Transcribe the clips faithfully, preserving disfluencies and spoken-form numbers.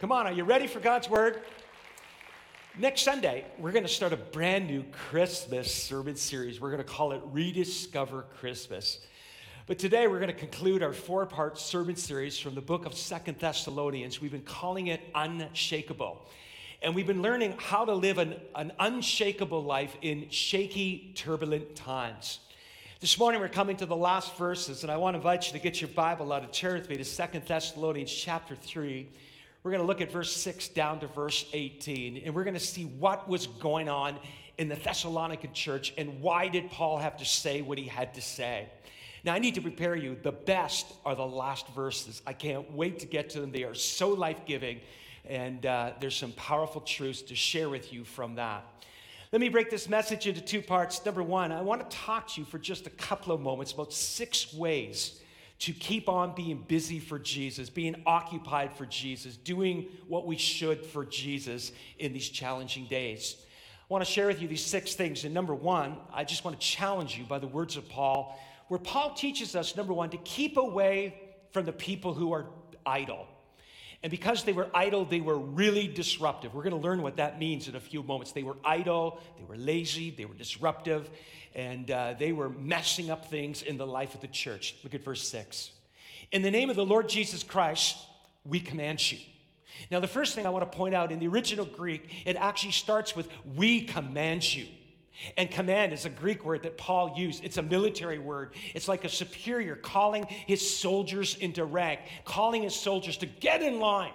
Come on, are you ready for God's word? Next Sunday, we're going to start a brand new Christmas sermon series. We're going to call it Rediscover Christmas. But today, we're going to conclude our four-part sermon series from the book of Second Thessalonians. We've been calling it Unshakeable. And we've been learning how to live an, an unshakable life in shaky, turbulent times. This morning, we're coming to the last verses, and I want to invite you to get your Bible out and turn with me to Second Thessalonians chapter three. We're going to look at verse six down to verse eighteen, and we're going to see what was going on in the Thessalonican church and why did Paul have to say what he had to say. Now, I need to prepare you. The best are the last verses. I can't wait to get to them. They are so life-giving, and uh, there's some powerful truths to share with you from that. Let me break this message into two parts. Number one, I want to talk to you for just a couple of moments about six ways to keep on being busy for Jesus, being occupied for Jesus, doing what we should for Jesus in these challenging days. I want to share with you these six things. And number one, I just want to challenge you by the words of Paul, where Paul teaches us, number one, to keep away from the people who are idle. And because they were idle, they were really disruptive. We're going to learn what that means in a few moments. They were idle, they were lazy, they were disruptive, and uh, they were messing up things in the life of the church. Look at verse six. In the name of the Lord Jesus Christ, we command you. Now, the first thing I want to point out, in the original Greek, it actually starts with, we command you. And command is a Greek word that Paul used. It's a military word. It's like a superior calling his soldiers into rank, calling his soldiers to get in line.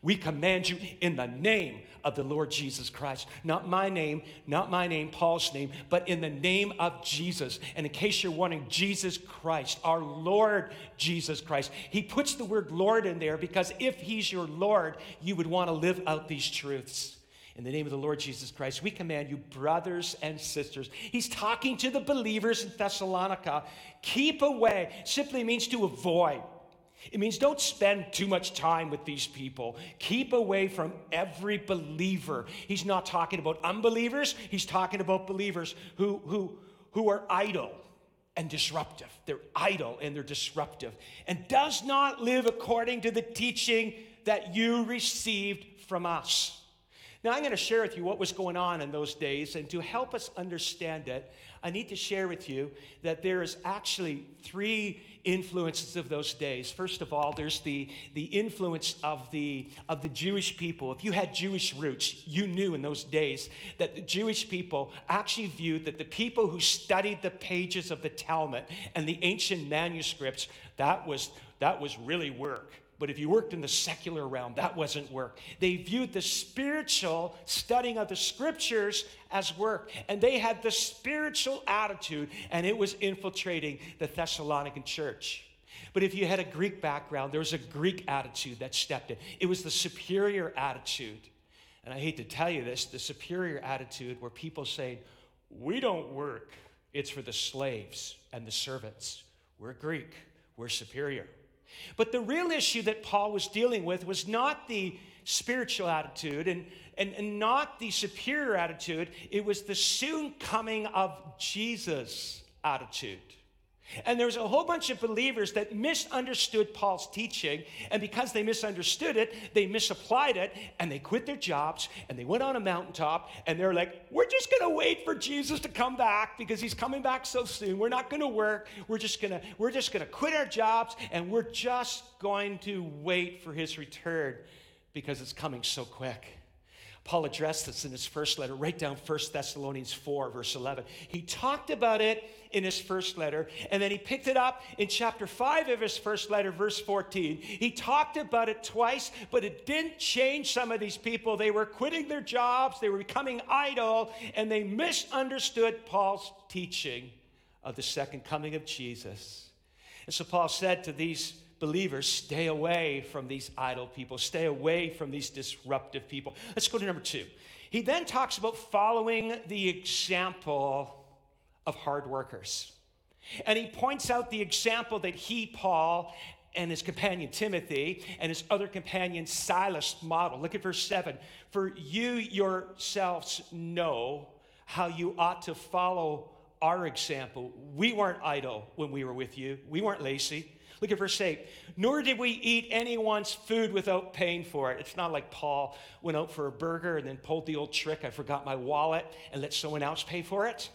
We command you in the name of the Lord Jesus Christ. Not my name, not my name, Paul's name, but in the name of Jesus. And in case you're wondering, Jesus Christ, our Lord Jesus Christ. He puts the word Lord in there because if he's your Lord, you would want to live out these truths. In the name of the Lord Jesus Christ, we command you, brothers and sisters. He's talking to the believers in Thessalonica. Keep away simply means to avoid. It means don't spend too much time with these people. Keep away from every believer. He's not talking about unbelievers. He's talking about believers who, who, who are idle and disruptive. They're idle and they're disruptive. And does not live according to the teaching that you received from us. Now, I'm going to share with you what was going on in those days, and to help us understand it, I need to share with you that there is actually three influences of those days. First of all, there's the, the influence of the, of the Jewish people. If you had Jewish roots, you knew in those days that the Jewish people actually viewed that the people who studied the pages of the Talmud and the ancient manuscripts, that was, that was really work. But if you worked in the secular realm, that wasn't work. They viewed the spiritual studying of the scriptures as work. And they had the spiritual attitude, and it was infiltrating the Thessalonican church. But if you had a Greek background, there was a Greek attitude that stepped in. It was the superior attitude. And I hate to tell you this, the superior attitude where people say, we don't work. It's for the slaves and the servants. We're Greek. We're superior. But the real issue that Paul was dealing with was not the spiritual attitude and, and, and not the superior attitude. It was the soon coming of Jesus attitude. And there was a whole bunch of believers that misunderstood Paul's teaching. And because they misunderstood it, they misapplied it. And they quit their jobs. And they went on a mountaintop. And they're like, we're just going to wait for Jesus to come back because he's coming back so soon. We're not going to work. We're just going to we're just going to quit our jobs. And we're just going to wait for his return because it's coming so quick. Paul addressed this in his first letter, right down First Thessalonians four, verse eleven. He talked about it in his first letter, and then he picked it up in chapter five of his first letter, verse fourteen. He talked about it twice, but it didn't change some of these people. They were quitting their jobs, they were becoming idle, and they misunderstood Paul's teaching of the second coming of Jesus. And so Paul said to these believers, stay away from these idle people. Stay away from these disruptive people. Let's go to number two. He then talks about following the example of hard workers. And he points out the example that he, Paul, and his companion Timothy, and his other companion Silas modeled. Look at verse seven. For you yourselves know how you ought to follow our example. We weren't idle when we were with you. We weren't lazy. Look at verse eight. Nor did we eat anyone's food without paying for it. It's not like Paul went out for a burger and then pulled the old trick, I forgot my wallet, and let someone else pay for it.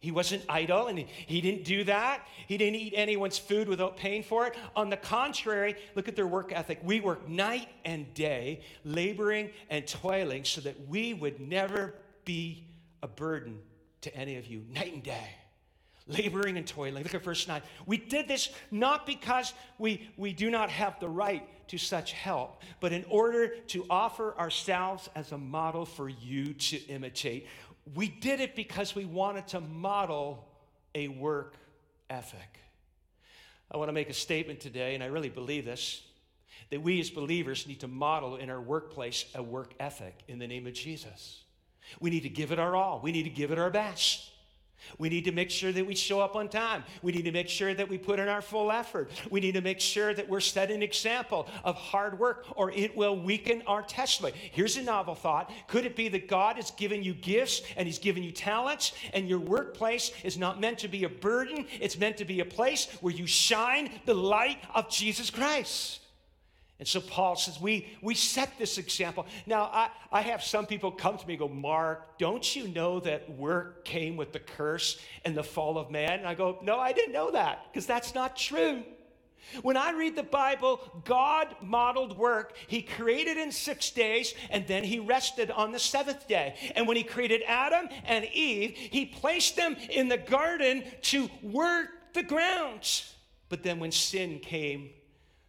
He wasn't idle, and he didn't do that. He didn't eat anyone's food without paying for it. On the contrary, look at their work ethic. We work night and day, laboring and toiling, so that we would never be a burden to any of you. Night and day, laboring and toiling. Look at verse nine. We did this not because we, we do not have the right to such help, but in order to offer ourselves as a model for you to imitate. We did it because we wanted to model a work ethic. I want to make a statement today, and I really believe this, that we as believers need to model in our workplace a work ethic in the name of Jesus. We need to give it our all. We need to give it our best. We need to make sure that we show up on time. We need to make sure that we put in our full effort. We need to make sure that we're setting an example of hard work, or it will weaken our testimony. Here's a novel thought. Could it be that God has given you gifts and he's given you talents, and your workplace is not meant to be a burden? It's meant to be a place where you shine the light of Jesus Christ. And so Paul says, we, we set this example. Now, I, I have some people come to me and go, Mark, don't you know that work came with the curse and the fall of man? And I go, no, I didn't know that, because that's not true. When I read the Bible, God modeled work. He created in six days, and then he rested on the seventh day. And when he created Adam and Eve, he placed them in the garden to work the ground. But then when sin came,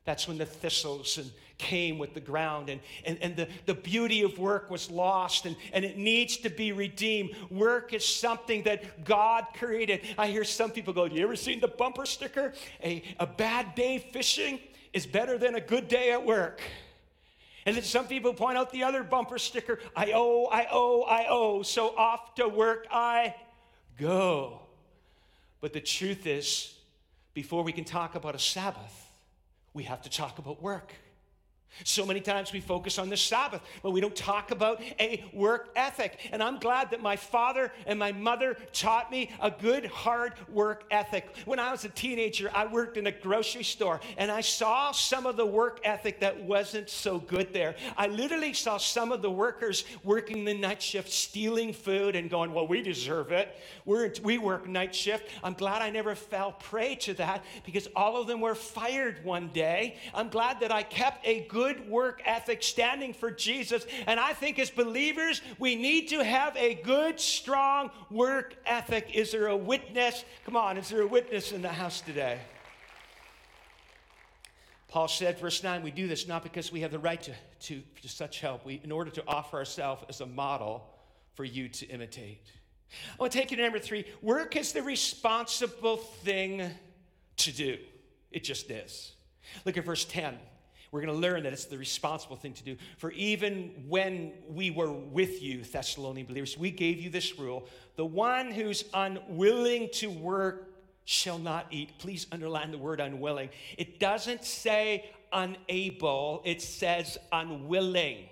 that's when the thistles and came with the ground, and, and, and the, the beauty of work was lost, and, and it needs to be redeemed. Work is something that God created. I hear some people go, have you ever seen the bumper sticker? A, a bad day fishing is better than a good day at work. And then some people point out the other bumper sticker, I owe, I owe, I owe, so off to work I go. But the truth is, before we can talk about a Sabbath, we have to talk about work. So many times we focus on the Sabbath, but we don't talk about a work ethic. And I'm glad that my father and my mother taught me a good, hard work ethic. When I was a teenager, I worked in a grocery store, and I saw some of the work ethic that wasn't so good there. I literally saw some of the workers working the night shift, stealing food and going, well, we deserve it. We're, we work night shift. I'm glad I never fell prey to that, because all of them were fired one day. I'm glad that I kept a good Good work ethic, standing for Jesus. And I think as believers, we need to have a good, strong work ethic. Is there a witness? Come on, is there a witness in the house today? Paul said, verse nine, we do this not because we have the right to, to, to such help, we, in order to offer ourselves as a model for you to imitate. I want to take you to number three. Work is the responsible thing to do. It just is. Look at verse ten. We're going to learn that it's the responsible thing to do. For even when we were with you, Thessalonian believers, we gave you this rule. The one who's unwilling to work shall not eat. Please underline the word unwilling. It doesn't say unable. It says unwilling.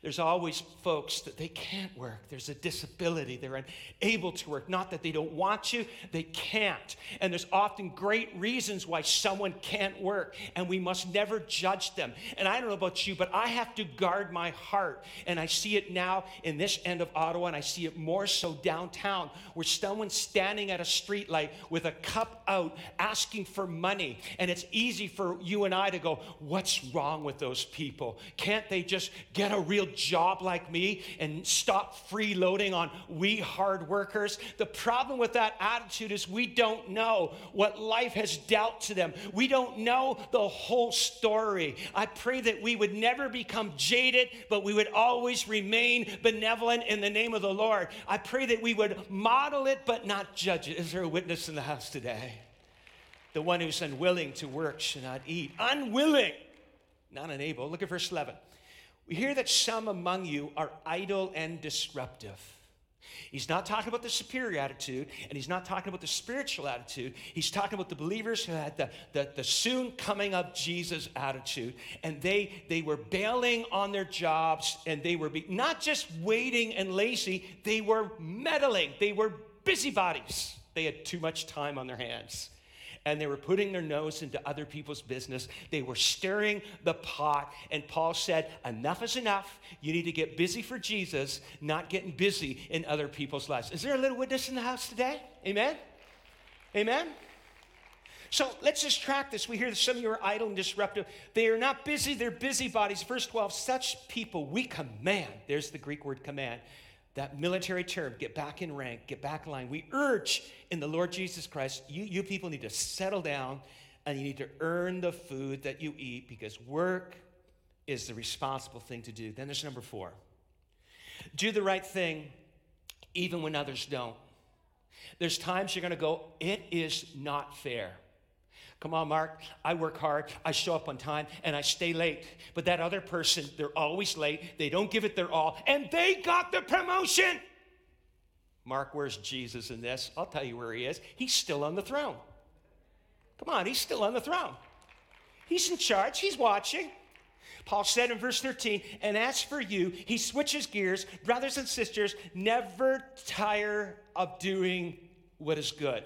There's always folks that they can't work. There's a disability. They're unable to work. Not that they don't want to, they can't. And there's often great reasons why someone can't work, and we must never judge them. And I don't know about you, but I have to guard my heart. And I see it now in this end of Ottawa, and I see it more so downtown, where someone's standing at a streetlight with a cup out asking for money. And it's easy for you and I to go, what's wrong with those people? Can't they just get a real job like me and stop freeloading on we hard workers? The problem with that attitude is we don't know what life has dealt to them. We don't know the whole story. I pray that we would never become jaded, but we would always remain benevolent in the name of the Lord. I pray that we would model it, but not judge it. Is there a witness in the house today? The one who's unwilling to work should not eat. Unwilling, not unable. Look at verse eleven. We hear that some among you are idle and disruptive. He's not talking about the superior attitude, and he's not talking about the spiritual attitude. He's talking about the believers who had the, the, the soon coming of Jesus attitude, and they, they were bailing on their jobs, and they were be, not just waiting and lazy, they were meddling. They were busybodies. They had too much time on their hands. and they were putting their nose into other people's business. They were stirring the pot, and Paul said, enough is enough. You need to get busy for Jesus, not getting busy in other people's lives. Is there a little witness in the house today? Amen? Amen? So let's just track this. We hear that some of you are idle and disruptive. They are not busy, they're busybodies. Verse twelve, such people we command. There's the Greek word command. That military term, get back in rank, get back in line. We urge in the Lord Jesus Christ, you, you people need to settle down and you need to earn the food that you eat because work is the responsible thing to do. Then there's number four. Do the right thing even when others don't. There's times you're going to go, it is not fair. Come on, Mark, I work hard, I show up on time, and I stay late. But that other person, they're always late, they don't give it their all, and they got the promotion. Mark, where's Jesus in this? I'll tell you where he is. He's still on the throne. Come on, he's still on the throne. He's in charge, he's watching. Paul said in verse thirteen, and as for you, he switches gears, brothers and sisters, never tire of doing what is good.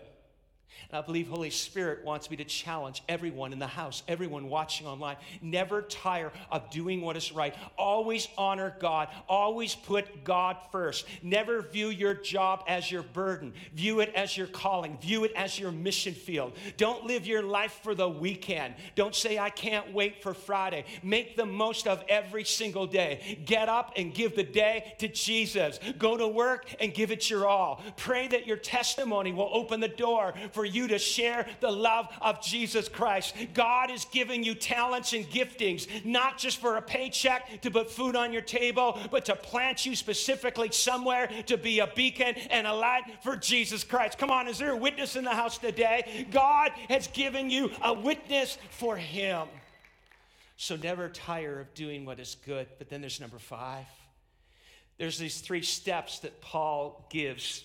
And I believe Holy Spirit wants me to challenge everyone in the house, everyone watching online. Never tire of doing what is right. Always honor God. Always put God first. Never view your job as your burden. View it as your calling. View it as your mission field. Don't live your life for the weekend. Don't say, I can't wait for Friday. Make the most of every single day. Get up and give the day to Jesus. Go to work and give it your all. Pray that your testimony will open the door for for you to share the love of Jesus Christ. God is giving you talents and giftings, not just for a paycheck to put food on your table, but to plant you specifically somewhere to be a beacon and a light for Jesus Christ. Come on, is there a witness in the house today? God has given you a witness for him. So never tire of doing what is good. But then there's number five. There's these three steps that Paul gives,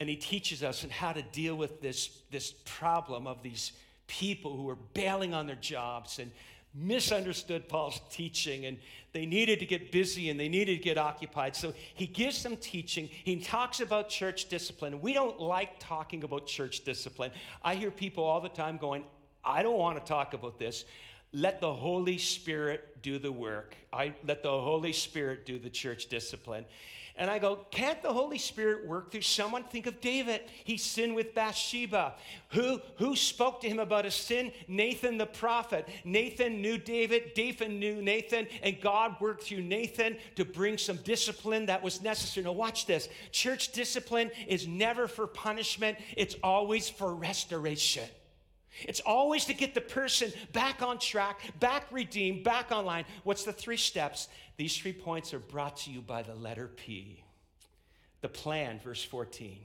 and he teaches us on how to deal with this, this problem of these people who are bailing on their jobs and misunderstood Paul's teaching, and they needed to get busy and they needed to get occupied. So he gives them teaching. He talks about church discipline. We don't like talking about church discipline. I hear people all the time going, I don't want to talk about this. Let the Holy Spirit do the work. I let the Holy Spirit do the church discipline. And I go, can't the Holy Spirit work through someone? Think of David. He sinned with Bathsheba. Who, who spoke to him about his sin? Nathan the prophet. Nathan knew David. David knew Nathan. And God worked through Nathan to bring some discipline that was necessary. Now watch this. Church discipline is never for punishment. It's always for restoration. It's always to get the person back on track, back redeemed, back online. What's the three steps? These three points are brought to you by the letter P. The plan, verse fourteen.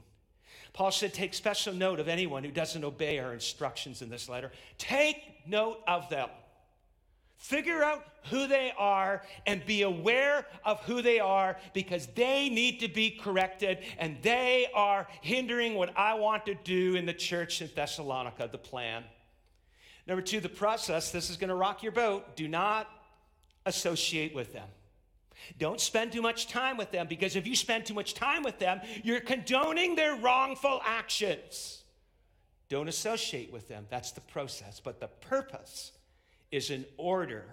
Paul said, take special note of anyone who doesn't obey our instructions in this letter. Take note of them. Figure out who they are and be aware of who they are because they need to be corrected and they are hindering what I want to do in the church in Thessalonica, the plan. Number two, the process. This is going to rock your boat. Do not associate with them. Don't spend too much time with them because if you spend too much time with them, you're condoning their wrongful actions. Don't associate with them. That's the process. But the purpose is in order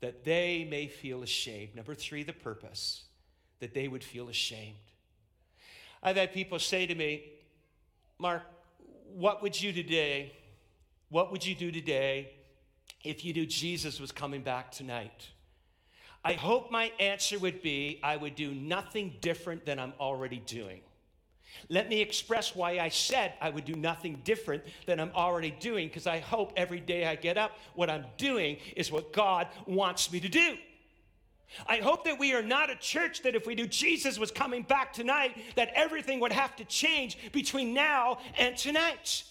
that they may feel ashamed. Number three, the purpose, that they would feel ashamed. I've had people say to me, Mark, what would you today, what would you do today if you knew Jesus was coming back tonight? I hope my answer would be, I would do nothing different than I'm already doing. Let me express why I said I would do nothing different than I'm already doing, because I hope every day I get up, what I'm doing is what God wants me to do. I hope that we are not a church that if we knew Jesus was coming back tonight, that everything would have to change between now and tonight.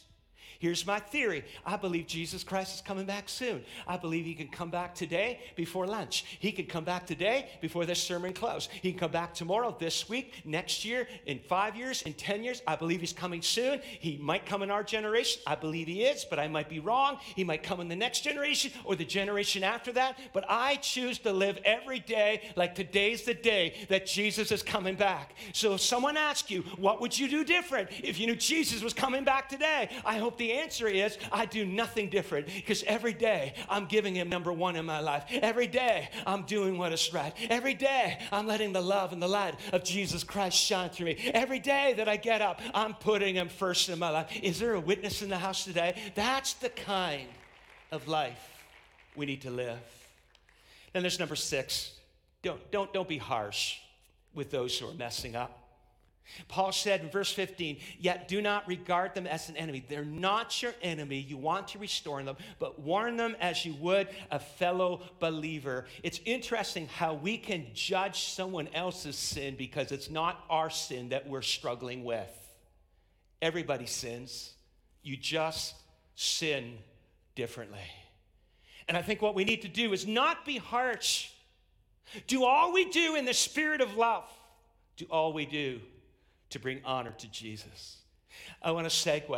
Here's my theory. I believe Jesus Christ is coming back soon. I believe he can come back today before lunch. He can come back today before this sermon closes. He can come back tomorrow, this week, next year, in five years, in ten years. I believe he's coming soon. He might come in our generation. I believe he is, but I might be wrong. He might come in the next generation or the generation after that. But I choose to live every day like today's the day that Jesus is coming back. So if someone asks you, what would you do different if you knew Jesus was coming back today? I hope the answer is, I do nothing different, because every day I'm giving him number one in my life. Every day I'm doing what is right. Every day I'm letting the love and the light of Jesus Christ shine through me. Every day that I get up, I'm putting him first in my life. Is there a witness in the house today? That's the kind of life we need to live. Then there's number six. Don't, don't, don't be harsh with those who are messing up. Paul said in verse fifteen, yet do not regard them as an enemy. They're not your enemy. You want to restore them, but warn them as you would a fellow believer. It's interesting how we can judge someone else's sin because it's not our sin that we're struggling with. Everybody sins. You just sin differently. And I think what we need to do is not be harsh. Do all we do in the spirit of love. Do all we do to bring honor to Jesus. I want to segue.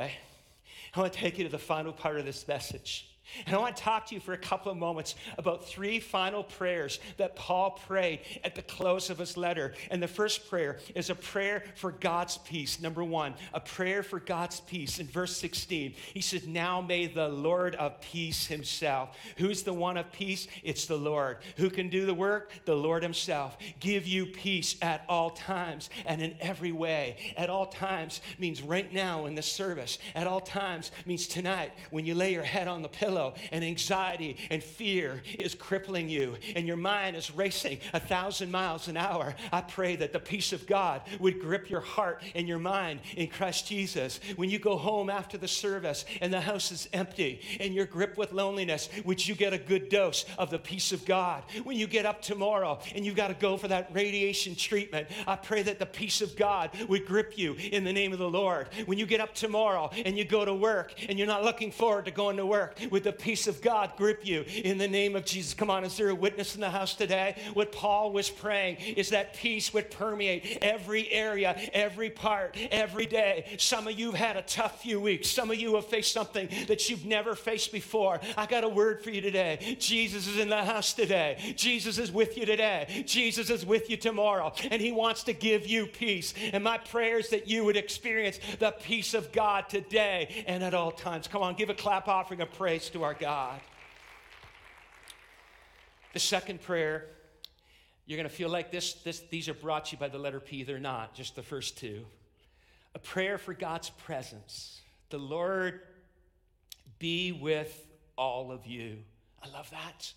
I want to take you to the final part of this message. And I want to talk to you for a couple of moments about three final prayers that Paul prayed at the close of his letter. And the first prayer is a prayer for God's peace. Number one, a prayer for God's peace. In verse sixteen, he said, now may the Lord of peace himself. Who's the one of peace? It's the Lord. Who can do the work? The Lord himself. Give you peace at all times and in every way. At all times means right now in the service. At all times means tonight when you lay your head on the pillow. And anxiety and fear is crippling you, and your mind is racing a thousand miles an hour. I pray that the peace of God would grip your heart and your mind in Christ Jesus. When you go home after the service and the house is empty and you're gripped with loneliness, would you get a good dose of the peace of God? When you get up tomorrow and you've got to go for that radiation treatment, I pray that the peace of God would grip you in the name of the Lord. When you get up tomorrow and you go to work and you're not looking forward to going to work, would the peace of God grip you in the name of Jesus. Come on, is there a witness in the house today? What Paul was praying is that peace would permeate every area, every part, every day. Some of you have had a tough few weeks. Some of you have faced something that you've never faced before. I got a word for you today. Jesus is in the house today. Jesus is with you today. Jesus is with you tomorrow, and he wants to give you peace. And my prayer is that you would experience the peace of God today and at all times. Come on, give a clap offering of praise to to our God. The second prayer, you're going to feel like this, this, these are brought to you by the letter P. They're not, just the first two. A prayer for God's presence. The Lord be with all of you. I love that.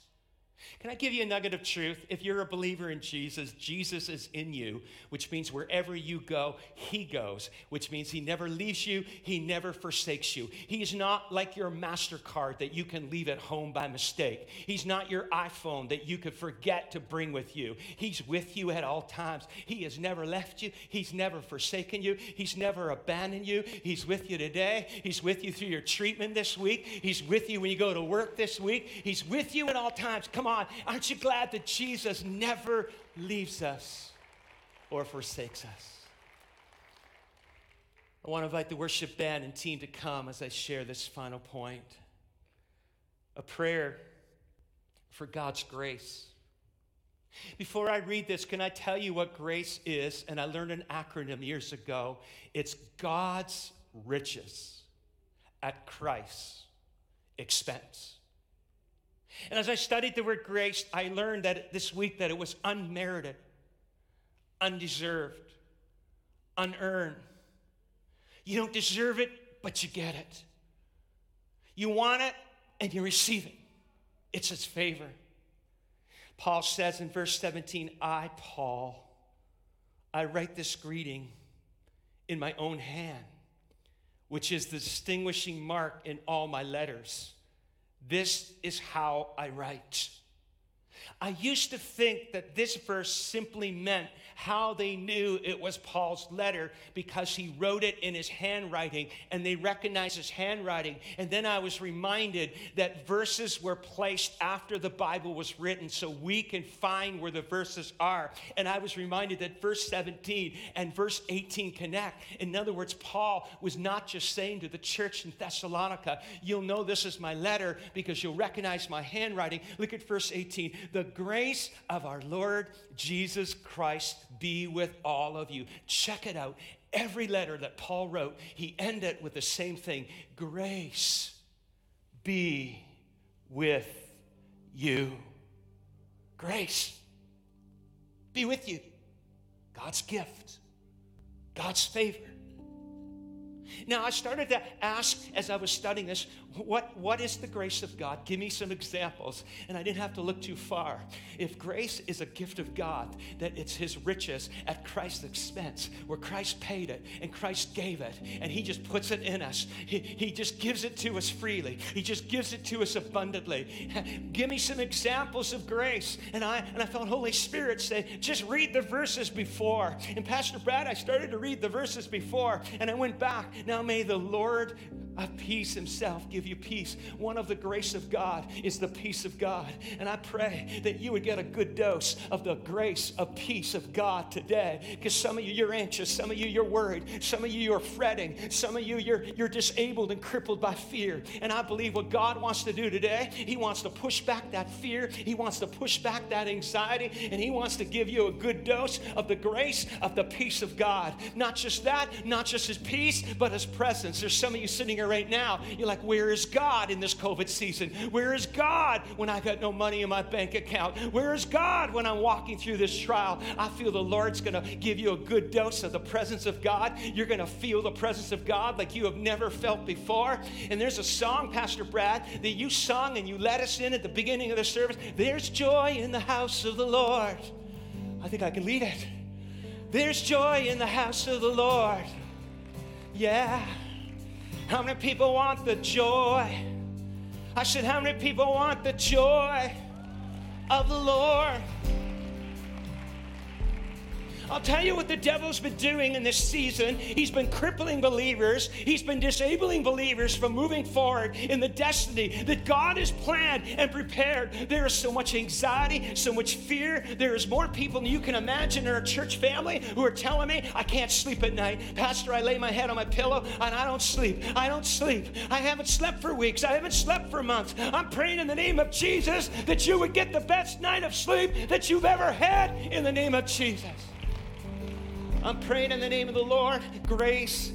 Can I give you a nugget of truth? If you're a believer in Jesus, Jesus is in you, which means wherever you go, he goes, which means he never leaves you, he never forsakes you. He's not like your MasterCard that you can leave at home by mistake. He's not your iPhone that you could forget to bring with you. He's with you at all times. He has never left you. He's never forsaken you. He's never abandoned you. He's with you today. He's with you through your treatment this week. He's with you when you go to work this week. He's with you at all times. Come on. Aren't you glad that Jesus never leaves us or forsakes us? I want to invite the worship band and team to come as I share this final point. A prayer for God's grace. Before I read this, can I tell you what grace is? And I learned an acronym years ago. It's God's riches at Christ's expense. And as I studied the word grace, I learned that this week that it was unmerited, undeserved, unearned. You don't deserve it, but you get it. You want it, and you receive it. It's his favor. Paul says in verse seventeen, I, Paul, I write this greeting in my own hand, which is the distinguishing mark in all my letters. This is how I write. I used to think that this verse simply meant how they knew it was Paul's letter because he wrote it in his handwriting and they recognized his handwriting. And then I was reminded that verses were placed after the Bible was written so we can find where the verses are. And I was reminded that verse seventeen and verse eighteen connect. In other words, Paul was not just saying to the church in Thessalonica, you'll know this is my letter because you'll recognize my handwriting. Look at verse eighteen. The grace of our Lord Jesus Christ be with all of you. Check it out. Every letter that Paul wrote, he ended with the same thing. Grace be with you. Grace be with you. God's gift. God's favor. Now, I started to ask as I was studying this, what, what is the grace of God? Give me some examples. And I didn't have to look too far. If grace is a gift of God, that it's his riches at Christ's expense, where Christ paid it and Christ gave it, and he just puts it in us. He, he just gives it to us freely. He just gives it to us abundantly. Give me some examples of grace. And I and I felt Holy Spirit say, just read the verses before. And Pastor Brad, I started to read the verses before, and I went back. Now may the Lord of peace himself give you peace. One of the grace of God is the peace of God. And I pray that you would get a good dose of the grace of peace of God today. Because some of you, you're anxious. Some of you, you're worried. Some of you, you're fretting. Some of you, you're, you're disabled and crippled by fear. And I believe what God wants to do today, he wants to push back that fear. He wants to push back that anxiety. And he wants to give you a good dose of the grace of the peace of God. Not just that, not just his peace, but his presence. There's some of you sitting here right now, you're like, where is God in this COVID season? Where is God when I got no money in my bank account? Where is God when I'm walking through this trial? I feel the Lord's going to give you a good dose of the presence of God. You're going to feel the presence of God like you have never felt before. And there's a song, Pastor Brad, that you sung and you led us in at the beginning of the service. There's joy in the house of the Lord. I think I can lead it. There's joy in the house of the Lord. Yeah. How many people want the joy? I said, how many people want the joy of the Lord? I'll tell you what the devil's been doing in this season. He's been crippling believers. He's been disabling believers from moving forward in the destiny that God has planned and prepared. There is so much anxiety, so much fear. There is more people than you can imagine in our church family who are telling me, I can't sleep at night. Pastor, I lay my head on my pillow and I don't sleep. I don't sleep. I haven't slept for weeks. I haven't slept for months. I'm praying in the name of Jesus that you would get the best night of sleep that you've ever had in the name of Jesus. I'm praying in the name of the Lord. Grace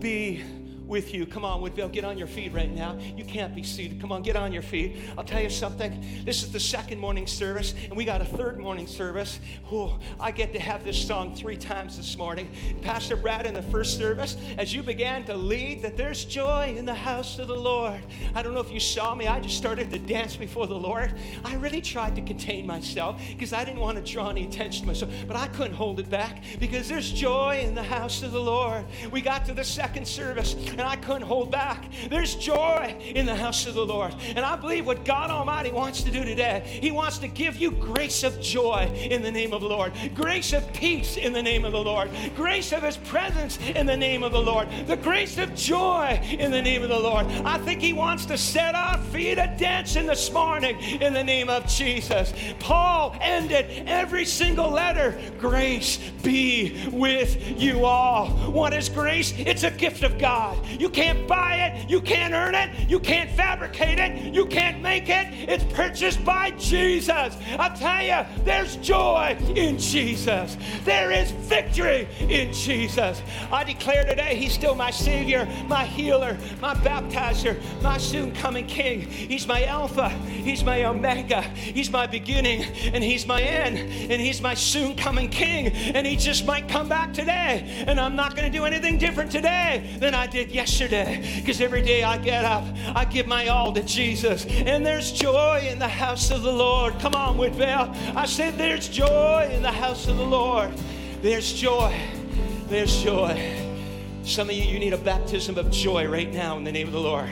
be with you. Come on, Woodville, get on your feet right now. You can't be seated. Come on, get on your feet. I'll tell you something. This is the second morning service, and we got a third morning service. Oh, I get to have this song three times this morning. Pastor Brad, in the first service, as you began to lead, that there's joy in the house of the Lord. I don't know if you saw me. I just started to dance before the Lord. I really tried to contain myself because I didn't want to draw any attention to myself, but I couldn't hold it back because there's joy in the house of the Lord. We got to the second service, and I couldn't hold back. There's joy in the house of the Lord. And I believe what God Almighty wants to do today, he wants to give you grace of joy in the name of the Lord, grace of peace in the name of the Lord, grace of his presence in the name of the Lord, the grace of joy in the name of the Lord. I think he wants to set our feet a dancing this morning in the name of Jesus. Paul ended every single letter, grace be with you all. What is grace? It's a gift of God. You can't buy it. You can't earn it. You can't fabricate it. You can't make it. It's purchased by Jesus. I'll tell you, there's joy in Jesus. There is victory in Jesus. I declare today, he's still my Savior, my healer, my baptizer, my soon coming King. He's my Alpha. He's my Omega. He's my beginning, and he's my end, and he's my soon coming King, and he just might come back today, and I'm not going to do anything different today than I did yesterday, because every day I get up, I give my all to Jesus, and there's joy in the house of the Lord. Come on, Woodville. I said there's joy in the house of the Lord. There's joy. There's joy. Some of you, you need a baptism of joy right now in the name of the Lord.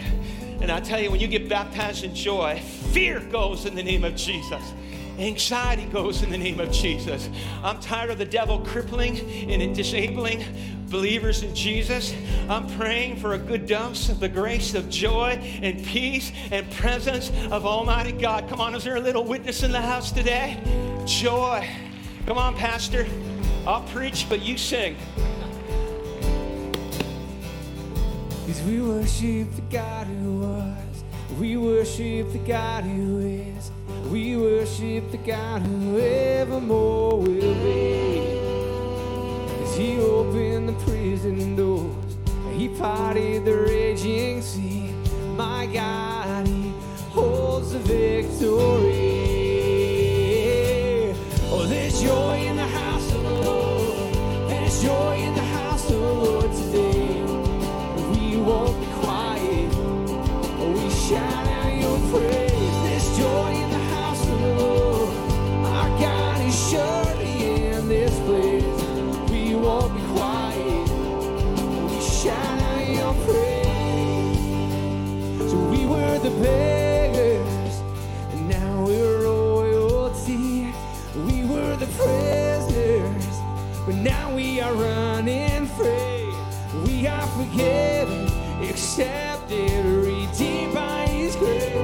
And I tell you, when you get baptized in joy, fear goes in the name of Jesus. Anxiety goes in the name of Jesus. I'm tired of the devil crippling and disabling believers in Jesus. I'm praying for a good dose of the grace of joy and peace and presence of Almighty God. Come on, is there a little witness in the house today? Joy. Come on, Pastor. I'll preach, but you sing. Because we worship the God who was. We worship the God who is. We worship the God who evermore will be. As he opened the prison There's joy in the house of the Lord. There's joy in the house of the Lord today. We won't be quiet. We shout out your praise. There's joy in the house of the Lord. Our God is surely in this place. We won't be quiet. We shout out your praise. So we were the beggars, and now we're royalty. We were the prisoners, but now we are running free. We are forgiven, accepted, redeemed by His grace.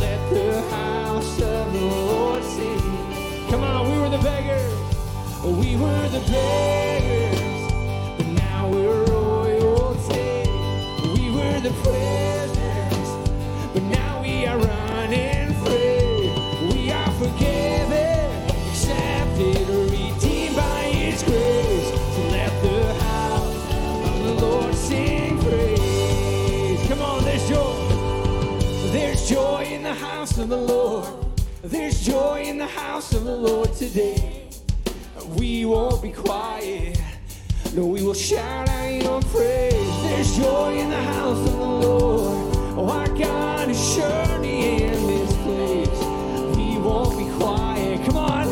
Let the house of the Lord sing. Come on, we were the beggars. We were the beggars, but now we're royalty. We were the prisoners, but now we are running free. We are forgiven. Redeemed by His grace, so let the house of the Lord sing praise. Come on, there's joy. There's joy in the house of the Lord. There's joy in the house of the Lord today. We won't be quiet. No, we will shout out your praise. There's joy in the house of the Lord. Oh, our God is surely in this place. We won't be quiet. Come on.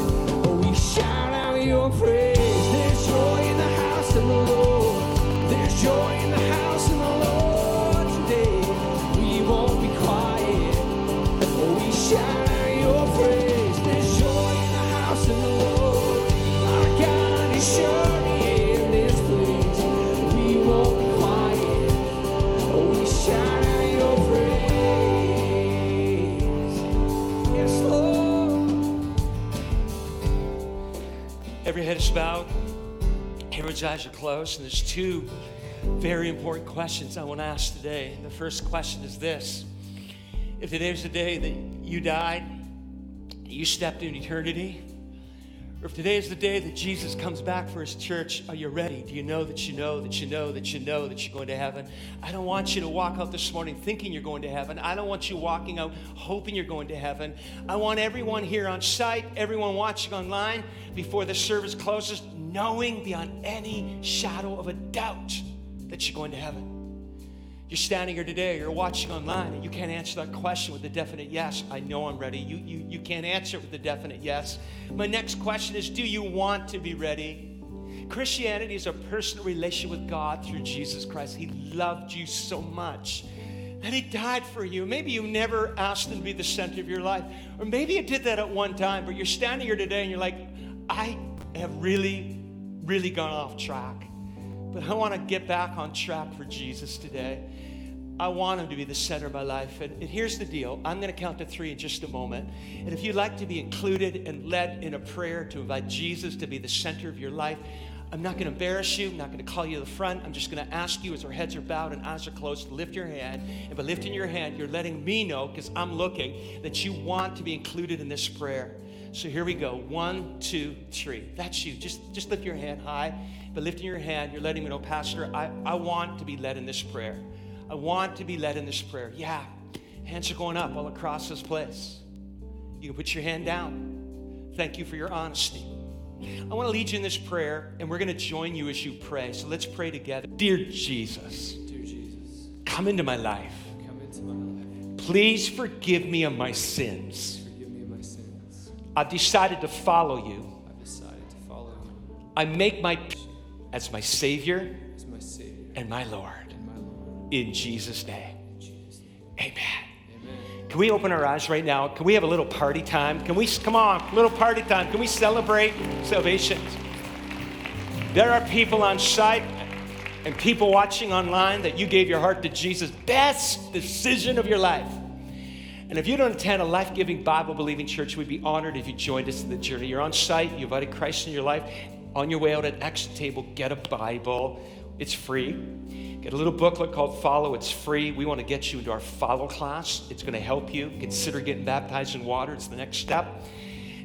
Shout out your praise. There's joy in the house of the Lord. There's joy in the house of the Lord today. We won't be quiet. We shout out your praise. There's joy in the house of the Lord. Our God is surely in this place. We won't be quiet. We shout out your praise. Yes, Lord. Every head is bowed, every eyes are closed, and there's two very important questions I want to ask today. And the first question is this: if today was the day that you died, you stepped in eternity, or if today is the day that Jesus comes back for His church, are you ready? Do you know that you know that you know that you know that you're going to heaven? I don't want you to walk out this morning thinking you're going to heaven. I don't want you walking out hoping you're going to heaven. I want everyone here on site, everyone watching online, before the service closes, knowing beyond any shadow of a doubt that you're going to heaven. You're standing here today, you're watching online, and you can't answer that question with a definite yes. I know I'm ready. You, you, you can't answer it with a definite yes. My next question is, do you want to be ready? Christianity is a personal relation with God through Jesus Christ. He loved you so much that He died for you. Maybe you never asked Him to be the center of your life, or maybe you did that at one time, but you're standing here today and you're like, I have really, really gone off track. But I want to get back on track for Jesus today. I want Him to be the center of my life. And, and here's the deal. I'm going to count to three in just a moment. And if you'd like to be included and led in a prayer to invite Jesus to be the center of your life, I'm not going to embarrass you. I'm not going to call you to the front. I'm just going to ask you, as our heads are bowed and eyes are closed, to lift your hand. And by lifting your hand, you're letting me know, because I'm looking, that you want to be included in this prayer. So here we go. One, two, three. That's you. Just, just lift your hand high. But lifting your hand, you're letting me know, Pastor, I, I want to be led in this prayer. I want to be led in this prayer. Yeah. Hands are going up all across this place. You can put your hand down. Thank you for your honesty. I want to lead you in this prayer, and we're going to join you as you pray. So let's pray together. Dear Jesus, Dear Jesus, come into my life. Come into my life. Please forgive me of my sins. Forgive me of my sins. I've decided to follow you. I've decided to follow you. I make my As my, Savior, as my Savior and my Lord. And my Lord. In Jesus' name. In Jesus' name. Amen. Amen. Can we open our eyes right now? Can we have a little party time? Can we, come on, little party time. Can we celebrate salvation? There are people on site and people watching online that you gave your heart to Jesus. Best decision of your life. And if you don't attend a life-giving, Bible-believing church, we'd be honored if you joined us in the journey. You're on site, you invited Christ in your life. On your way out at Action Table, get a Bible. It's free. Get a little booklet called Follow. It's free. We want to get you into our Follow class. It's going to help you. Consider getting baptized in water. It's the next step.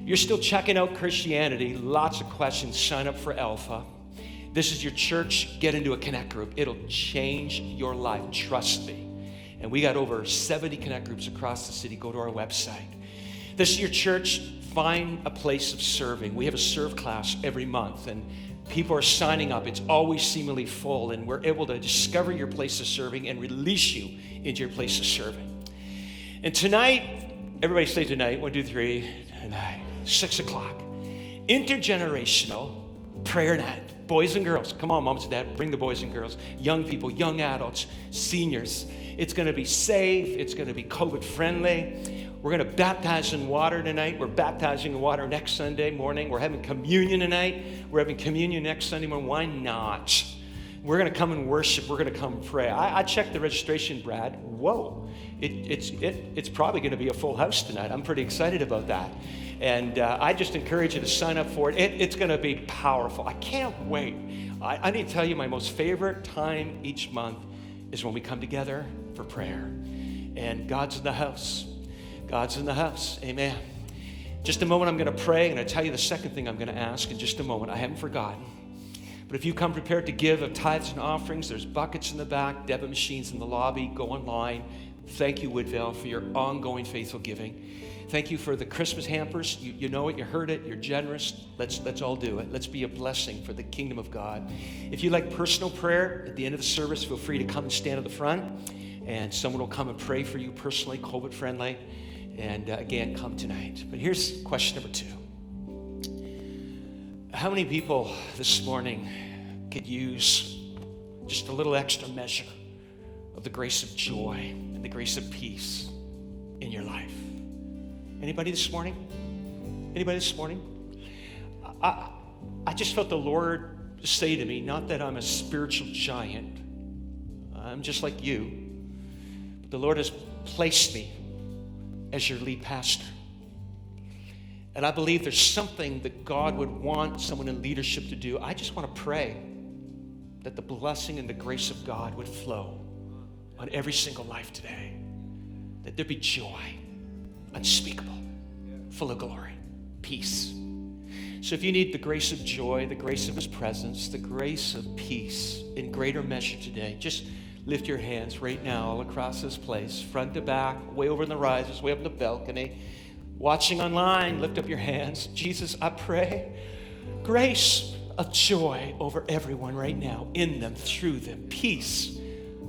If you're still checking out Christianity, lots of questions, sign up for Alpha. This is your church. Get into a Connect group. It'll change your life. Trust me. And we got over seventy Connect groups across the city. Go to our website. This year, church, find a place of serving. We have a serve class every month, and people are signing up. It's always seemingly full, and we're able to discover your place of serving and release you into your place of serving. And tonight, everybody say tonight, one, two, three, tonight, six o'clock. Intergenerational prayer night. Boys and girls, come on, moms and dads, bring the boys and girls, young people, young adults, seniors. It's going to be safe. It's going to be COVID friendly. We're going to baptize in water tonight. We're baptizing in water next Sunday morning. We're having communion tonight. We're having communion next Sunday morning. Why not? We're going to come and worship. We're going to come pray. I, I checked the registration, Brad. Whoa. It, it's it, it's probably going to be a full house tonight. I'm pretty excited about that. And uh, I just encourage you to sign up for it. it it's going to be powerful. I can't wait. I, I need to tell you, my most favorite time each month is when we come together for prayer. And God's in the house. God's in the house. Amen. Just a moment, I'm going to pray, and I tell you the second thing I'm going to ask in just a moment. I haven't forgotten. But if you come prepared to give of tithes and offerings, there's buckets in the back, debit machines in the lobby. Go online. Thank you, Woodvale, for your ongoing faithful giving. Thank you for the Christmas hampers. You, you know it. You heard it. You're generous. Let's let's all do it. Let's be a blessing for the kingdom of God. If you like personal prayer, at the end of the service, feel free to come and stand at the front, and someone will come and pray for you personally, COVID friendly. And uh, again, come tonight. But here's question number two. How many people this morning could use just a little extra measure of the grace of joy and the grace of peace in your life? Anybody this morning? Anybody this morning? I, I just felt the Lord say to me, not that I'm a spiritual giant. I'm just like you. But the Lord has placed me as your lead pastor. And I believe there's something that God would want someone in leadership to do. I just want to pray that the blessing and the grace of God would flow on every single life today. That there'd be joy, unspeakable, full of glory, peace. So if you need the grace of joy, the grace of His presence, the grace of peace in greater measure today, just lift your hands right now all across this place, front to back, way over in the risers, way up in the balcony. Watching online, lift up your hands. Jesus, I pray grace of joy over everyone right now, in them, through them. Peace,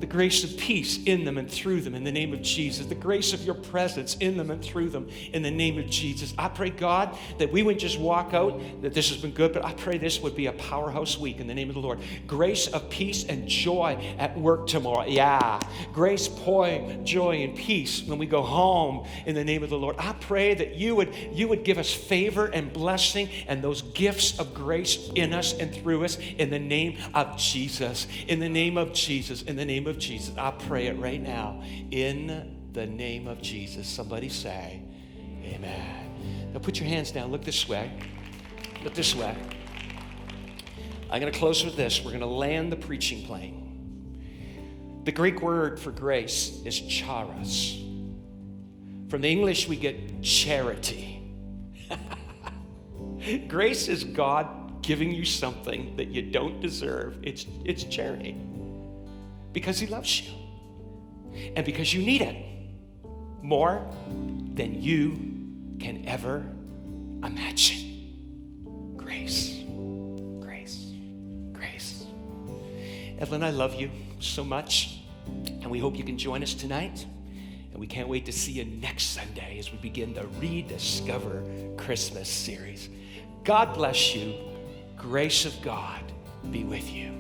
the grace of peace in them and through them in the name of Jesus. The grace of your presence in them and through them in the name of Jesus. I pray, God, that we wouldn't just walk out, that this has been good, but I pray this would be a powerhouse week in the name of the Lord. Grace of peace and joy at work tomorrow. Yeah. Grace, poi, joy, and peace when we go home in the name of the Lord. I pray that you would, you would give us favor and blessing and those gifts of grace in us and through us in the name of Jesus. In the name of Jesus. In the name of of Jesus. I pray it right now in the name of Jesus. Somebody say amen. Now put your hands down. Look this way. Look this way. I'm going to close with this. We're going to land the preaching plane. The Greek word for grace is charis. From the English we get charity. Grace is God giving you something that you don't deserve. It's it's charity. Because He loves you. And because you need it more than you can ever imagine. Grace, grace, grace. Evelyn, I love you so much. And we hope you can join us tonight. And we can't wait to see you next Sunday as we begin the Rediscover Christmas series. God bless you. Grace of God be with you.